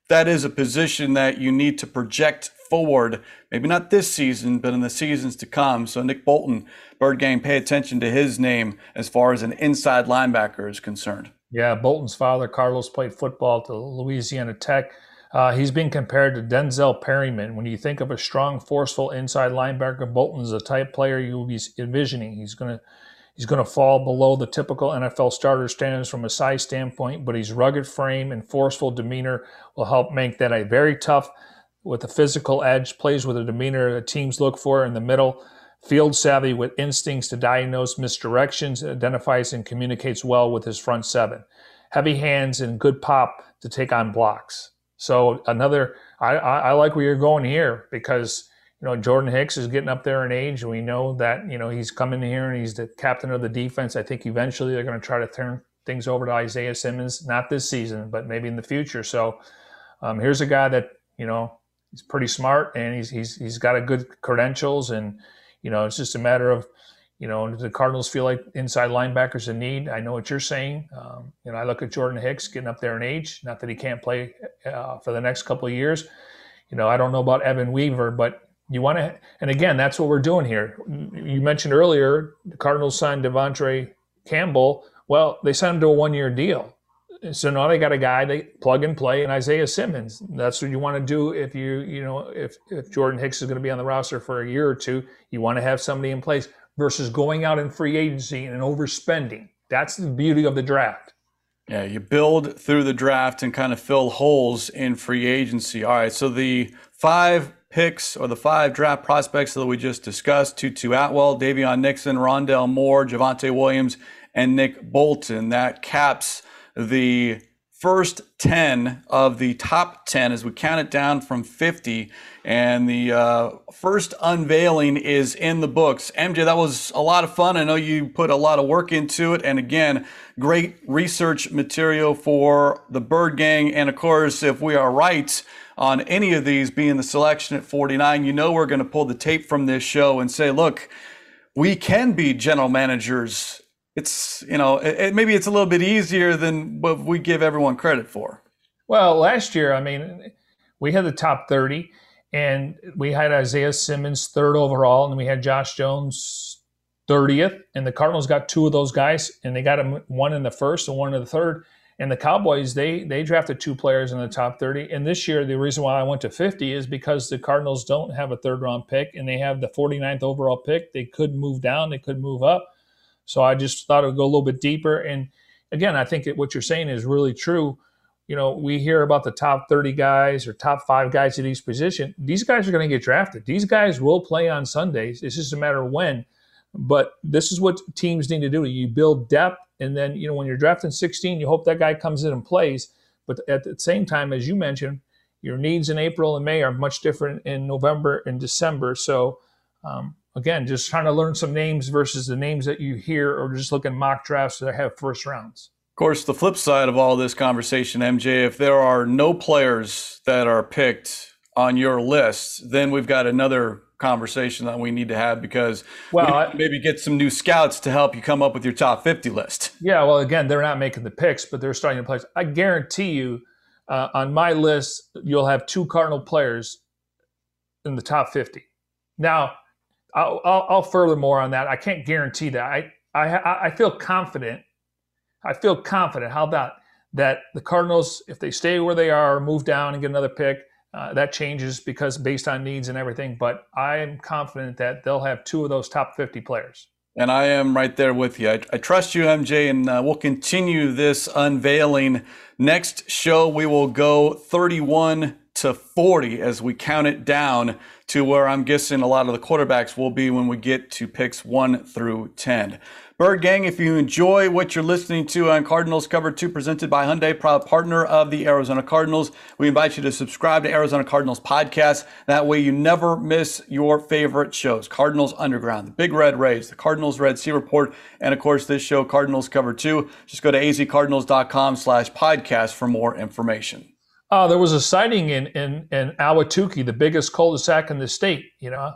That is a position that you need to project forward, maybe not this season, but in the seasons to come. So Nick Bolton, Bird Gang, pay attention to his name as far as an inside linebacker is concerned. Yeah, Bolton's father, Carlos, played football to Louisiana Tech. Uh, he's been compared to Denzel Perryman. When you think of a strong, forceful inside linebacker, Bolton's the type player you'll be envisioning. He's going to he's going to fall below the typical N F L starter standards from a size standpoint, but his rugged frame and forceful demeanor will help make that a very tough with a physical edge, plays with a demeanor that teams look for in the middle. Field savvy with instincts to diagnose misdirections, identifies and communicates well with his front seven. Heavy hands and good pop to take on blocks. So another, I, I, I like where you're going here because, you know, Jordan Hicks is getting up there in age. We know that, you know, he's coming here and he's the captain of the defense. I think eventually they're going to try to turn things over to Isaiah Simmons, not this season, but maybe in the future. So um, here's a guy that, you know, he's pretty smart and he's he's he's got a good credentials and, you know, it's just a matter of, you know, the Cardinals feel like inside linebackers in need. I know what you're saying. Um, you know, I look at Jordan Hicks getting up there in age. Not that he can't play uh, for the next couple of years. You know, I don't know about Evan Weaver, but you want to – and, again, that's what we're doing here. You mentioned earlier the Cardinals signed De'Vondre Campbell. Well, they signed him to a one-year deal. So now they got a guy they plug and play in Isaiah Simmons. That's what you want to do if you you know if, if Jordan Hicks is going to be on the roster for a year or two. You want to have somebody in place versus going out in free agency and overspending. That's the beauty of the draft. Yeah, you build through the draft and kind of fill holes in free agency. All right, so the five picks or the five draft prospects that we just discussed: Tutu Atwell, Davion Nixon, Rondale Moore, Javonte Williams, and Nick Bolton. That caps the first ten of the top ten as we count it down from fifty, and the uh, first unveiling is in the books. M J, that was a lot of fun. I know you put a lot of work into it, and again, great research material for the Bird Gang. And of course, if we are right on any of these being the selection at forty-nine, you know we're going to pull the tape from this show and say, look, we can be general managers. It's, you know, it, maybe it's a little bit easier than what we give everyone credit for. Well, last year, I mean, we had the top thirty, and we had Isaiah Simmons third overall, and we had Josh Jones thirtieth, and the Cardinals got two of those guys, and they got them one in the first and one in the third. And the Cowboys, they they drafted two players in the top thirty. And this year, the reason why I went to fifty is because the Cardinals don't have a third-round pick, and they have the forty-ninth overall pick. They could move down. They could move up. So I just thought it would go a little bit deeper. And, again, I think what you're saying is really true. You know, we hear about the top thirty guys or top five guys at each position. These guys are going to get drafted. These guys will play on Sundays. It's just a matter of when. But this is what teams need to do. You build depth, and then, you know, when you're drafting sixteen, you hope that guy comes in and plays. But at the same time, as you mentioned, your needs in April and May are much different in November and December. So, um again, just trying to learn some names versus the names that you hear or just look at mock drafts that have first rounds. Of course, the flip side of all this conversation, M J, if there are no players that are picked on your list, then we've got another conversation that we need to have because well, we I, maybe get some new scouts to help you come up with your top fifty list. Yeah, well, again, they're not making the picks, but they're starting to play. I guarantee you uh, on my list, you'll have two Cardinal players in the top fifty. Now, I'll, I'll, I'll further more on that. I can't guarantee that. I, I, I feel confident. I feel confident. How about that? The Cardinals, if they stay where they are, move down and get another pick, uh, that changes because based on needs and everything. But I am confident that they'll have two of those top fifty players. And I am right there with you. I, I trust you, M J, and uh, we'll continue this unveiling. Next show, we will go thirty-one to forty as we count it down to where I'm guessing a lot of the quarterbacks will be when we get to picks one through ten. Bird Gang, if you enjoy what you're listening to on Cardinals Cover two, presented by Hyundai, proud partner of the Arizona Cardinals, we invite you to subscribe to Arizona Cardinals Podcast. That way you never miss your favorite shows. Cardinals Underground, the Big Red Rays, the Cardinals Red Sea Report, and of course this show, Cardinals Cover two. Just go to azcardinals.com slash podcast for more information. Uh, there was a sighting in, in, in Ahwatukee, the biggest cul-de-sac in the state. You know,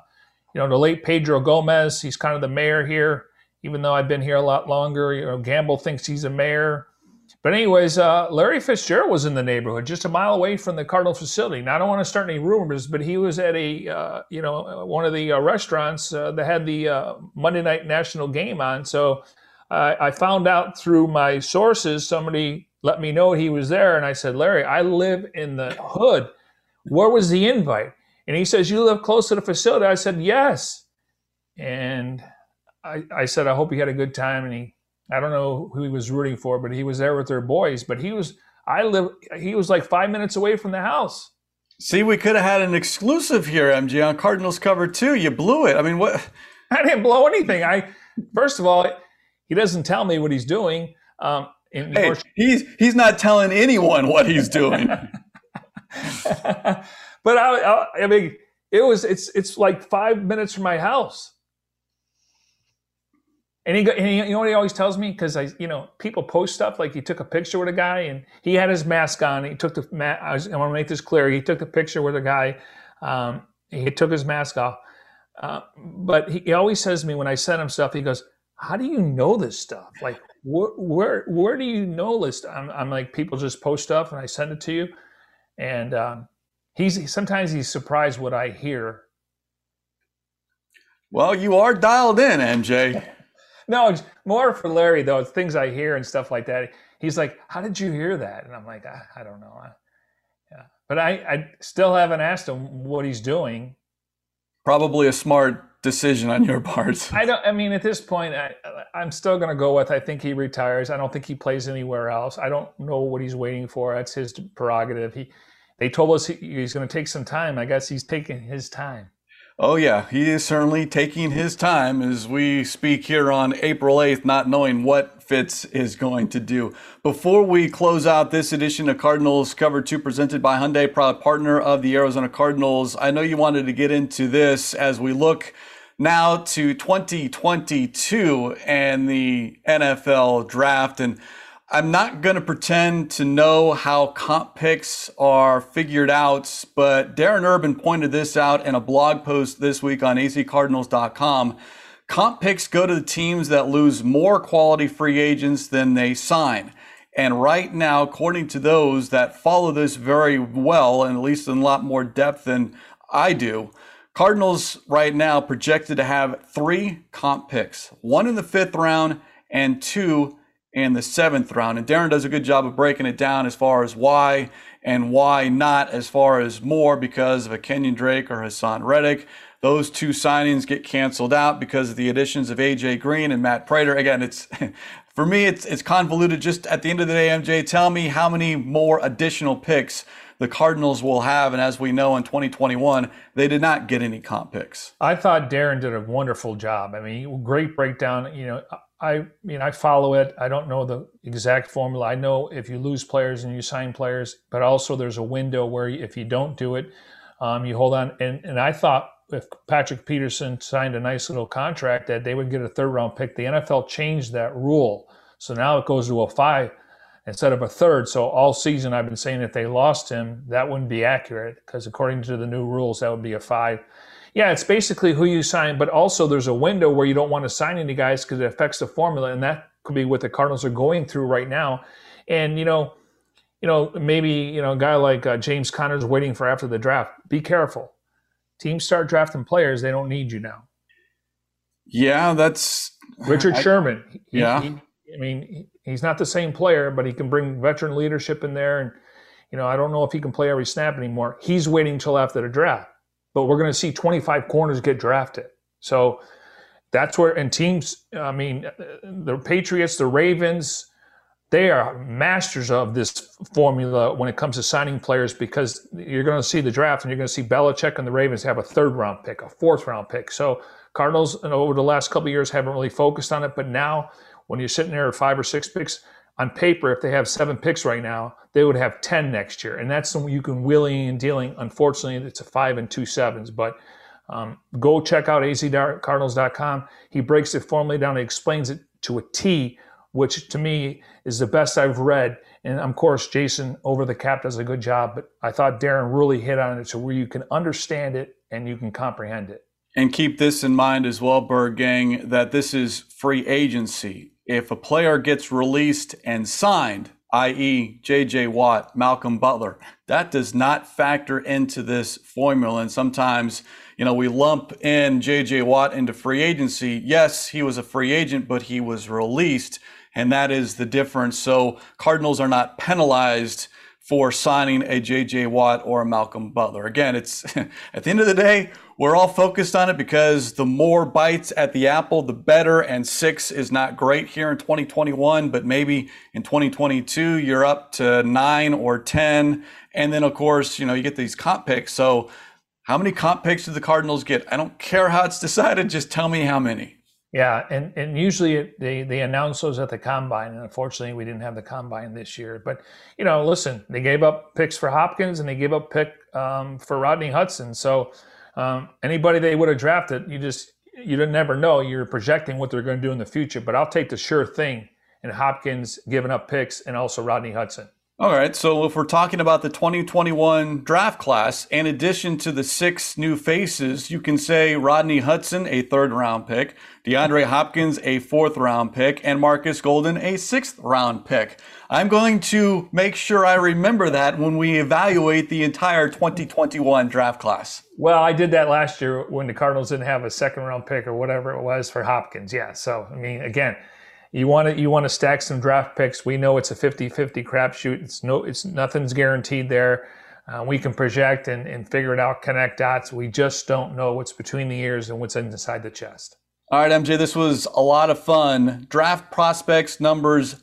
you know the late Pedro Gomez, he's kind of the mayor here, even though I've been here a lot longer. You know, Gamble thinks he's a mayor. But anyways, uh, Larry Fitzgerald was in the neighborhood, just a mile away from the Cardinal facility. Now, I don't want to start any rumors, but he was at a, uh, you know, one of the uh, restaurants uh, that had the uh, Monday night national game on. So uh, I found out through my sources, somebody let me know he was there. And I said, Larry, I live in the hood. Where was the invite? And he says, you live close to the facility. I said, yes. And I, I said, I hope he had a good time. And he, I don't know who he was rooting for, but he was there with their boys. But he was, I live, he was like five minutes away from the house. See, we could have had an exclusive here, M J, on Cardinals Cover two. You blew it. I mean, what? I didn't blow anything. I first of all, he doesn't tell me what he's doing. Um, in hey, course, he's he's not telling anyone what he's doing. But I, I, I mean, it was it's it's like five minutes from my house. And he, and he, you know what he always tells me? Because I, you know, people post stuff like he took a picture with a guy and he had his mask on. He took the mask. I, I want to make this clear. He took the picture with a guy. Um, he took his mask off. Uh, but he, he always says to me when I send him stuff, he goes, "How do you know this stuff? Like, where, where, where do you know this?" I'm, I'm like, people just post stuff and I send it to you. And um, he's sometimes he's surprised what I hear. Well, you are dialed in, M J. No, it's more for Larry, though. It's things I hear and stuff like that. He's like, "How did you hear that?" And I'm like, I, I don't know. I, yeah. But I, I still haven't asked him what he's doing. Probably a smart decision on your part. I don't. I mean, at this point, I, I'm still going to go with I think he retires. I don't think he plays anywhere else. I don't know what he's waiting for. That's his prerogative. He, They told us he, he's going to take some time. I guess he's taking his time. Oh, yeah. He is certainly taking his time as we speak here on April eighth, not knowing what Fitz is going to do. Before we close out this edition of Cardinals Cover two, presented by Hyundai, proud partner of the Arizona Cardinals, I know you wanted to get into this as we look now to twenty twenty-two and the N F L draft. And I'm not going to pretend to know how comp picks are figured out, but Darren Urban pointed this out in a blog post this week on a c cardinals dot com. Comp picks go to the teams that lose more quality free agents than they sign. And right now, according to those that follow this very well, and at least in a lot more depth than I do, Cardinals right now projected to have three comp picks, one in the fifth round and two in the seventh round. And Darren does a good job of breaking it down as far as why and why not, as far as more because of a Kenyon Drake or Hassan Reddick. Those two signings get canceled out because of the additions of A J Green and Matt Prater. Again, it's for me, it's it's convoluted. Just at the end of the day, M J, tell me how many more additional picks the Cardinals will have. And as we know, in twenty twenty-one, they did not get any comp picks. I thought Darren did a wonderful job. I mean, great breakdown. You know, I mean, I follow it. I don't know the exact formula. I know if you lose players and you sign players, but also there's a window where if you don't do it, um, you hold on. And, and I thought if Patrick Peterson signed a nice little contract that they would get a third round pick. The N F L changed that rule. So now it goes to a five instead of a third. So all season I've been saying if they lost him, that wouldn't be accurate because according to the new rules, that would be a five. Yeah, it's basically who you sign, but also there's a window where you don't want to sign any guys because it affects the formula, and that could be what the Cardinals are going through right now. And, you know, you know, maybe, you know, a guy like uh, James Conner's waiting for after the draft. Be careful. Teams start drafting players. They don't need you now. Yeah, that's – Richard I, Sherman. He, yeah. He, I mean, he's not the same player, but he can bring veteran leadership in there. And, you know, I don't know if he can play every snap anymore. He's waiting until after the draft. But we're going to see twenty-five corners get drafted. So that's where – and teams, I mean, the Patriots, the Ravens, they are masters of this formula when it comes to signing players because you're going to see the draft and you're going to see Belichick and the Ravens have a third-round pick, a fourth-round pick. So Cardinals, you know, over the last couple of years haven't really focused on it, but now – when you're sitting there at five or six picks, on paper, if they have seven picks right now, they would have ten next year. And that's something you can wheeling and dealing. Unfortunately, it's a five and two sevens. But um, go check out a c cardinals dot com. He breaks it formally down. He explains it to a T, which to me is the best I've read. And, of course, Jason over the cap does a good job. But I thought Darren really hit on it to where you can understand it and you can comprehend it. And keep this in mind as well, Bird Gang, that this is free agency. If a player gets released and signed, that is. J J Watt, Malcolm Butler, that does not factor into this formula. And sometimes, you know, we lump in J J Watt into free agency. Yes, he was a free agent, but he was released, and that is the difference. So Cardinals are not penalized for signing a J J Watt or a Malcolm Butler. Again, it's at the end of the day, we're all focused on it because the more bites at the apple, the better. And six is not great here in twenty twenty-one, but maybe in twenty twenty-two, you're up to nine or ten. And then, of course, you know, you get these comp picks. So How many comp picks do the Cardinals get? I don't care how it's decided. Just tell me how many. Yeah, and, and usually it, they, they announce those at the Combine, and unfortunately we didn't have the Combine this year. But, you know, listen, they gave up picks for Hopkins and they gave up pick um, for Rodney Hudson. So um, anybody they would have drafted, you just you never know. You're projecting what they're going to do in the future. But I'll take the sure thing in Hopkins giving up picks and also Rodney Hudson. All right, so if we're talking about the twenty twenty-one draft class, in addition to the six new faces, you can say Rodney Hudson, a third-round pick, DeAndre Hopkins, a fourth-round pick, and Marcus Golden, a sixth-round pick. I'm going to make sure I remember that when we evaluate the entire twenty twenty-one draft class. Well, I did that last year when the Cardinals didn't have a second-round pick or whatever it was for Hopkins. Yeah, so, I mean, again, You want to you want to stack some draft picks. We know it's a fifty-fifty crapshoot. It's no, it's nothing's guaranteed there. Uh, we can project and, and figure it out, connect dots. We just don't know what's between the ears and what's inside the chest. All right, M J, this was a lot of fun. Draft prospects numbers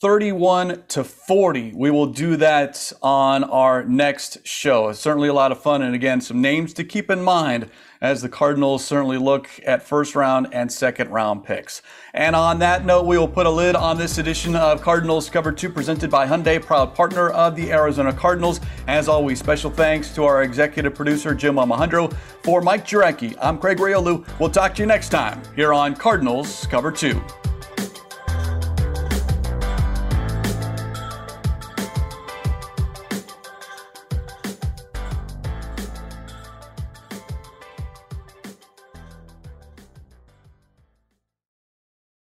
thirty-one to forty. We will do that on our next show. It's certainly a lot of fun. And again, some names to keep in mind as the Cardinals certainly look at first round and second round picks. And on that note, we will put a lid on this edition of Cardinals Cover two presented by Hyundai, proud partner of the Arizona Cardinals. As always, special thanks to our executive producer, Jim Almohandro. For Mike Jurecki, I'm Craig Grigolou. We'll talk to you next time here on Cardinals Cover two.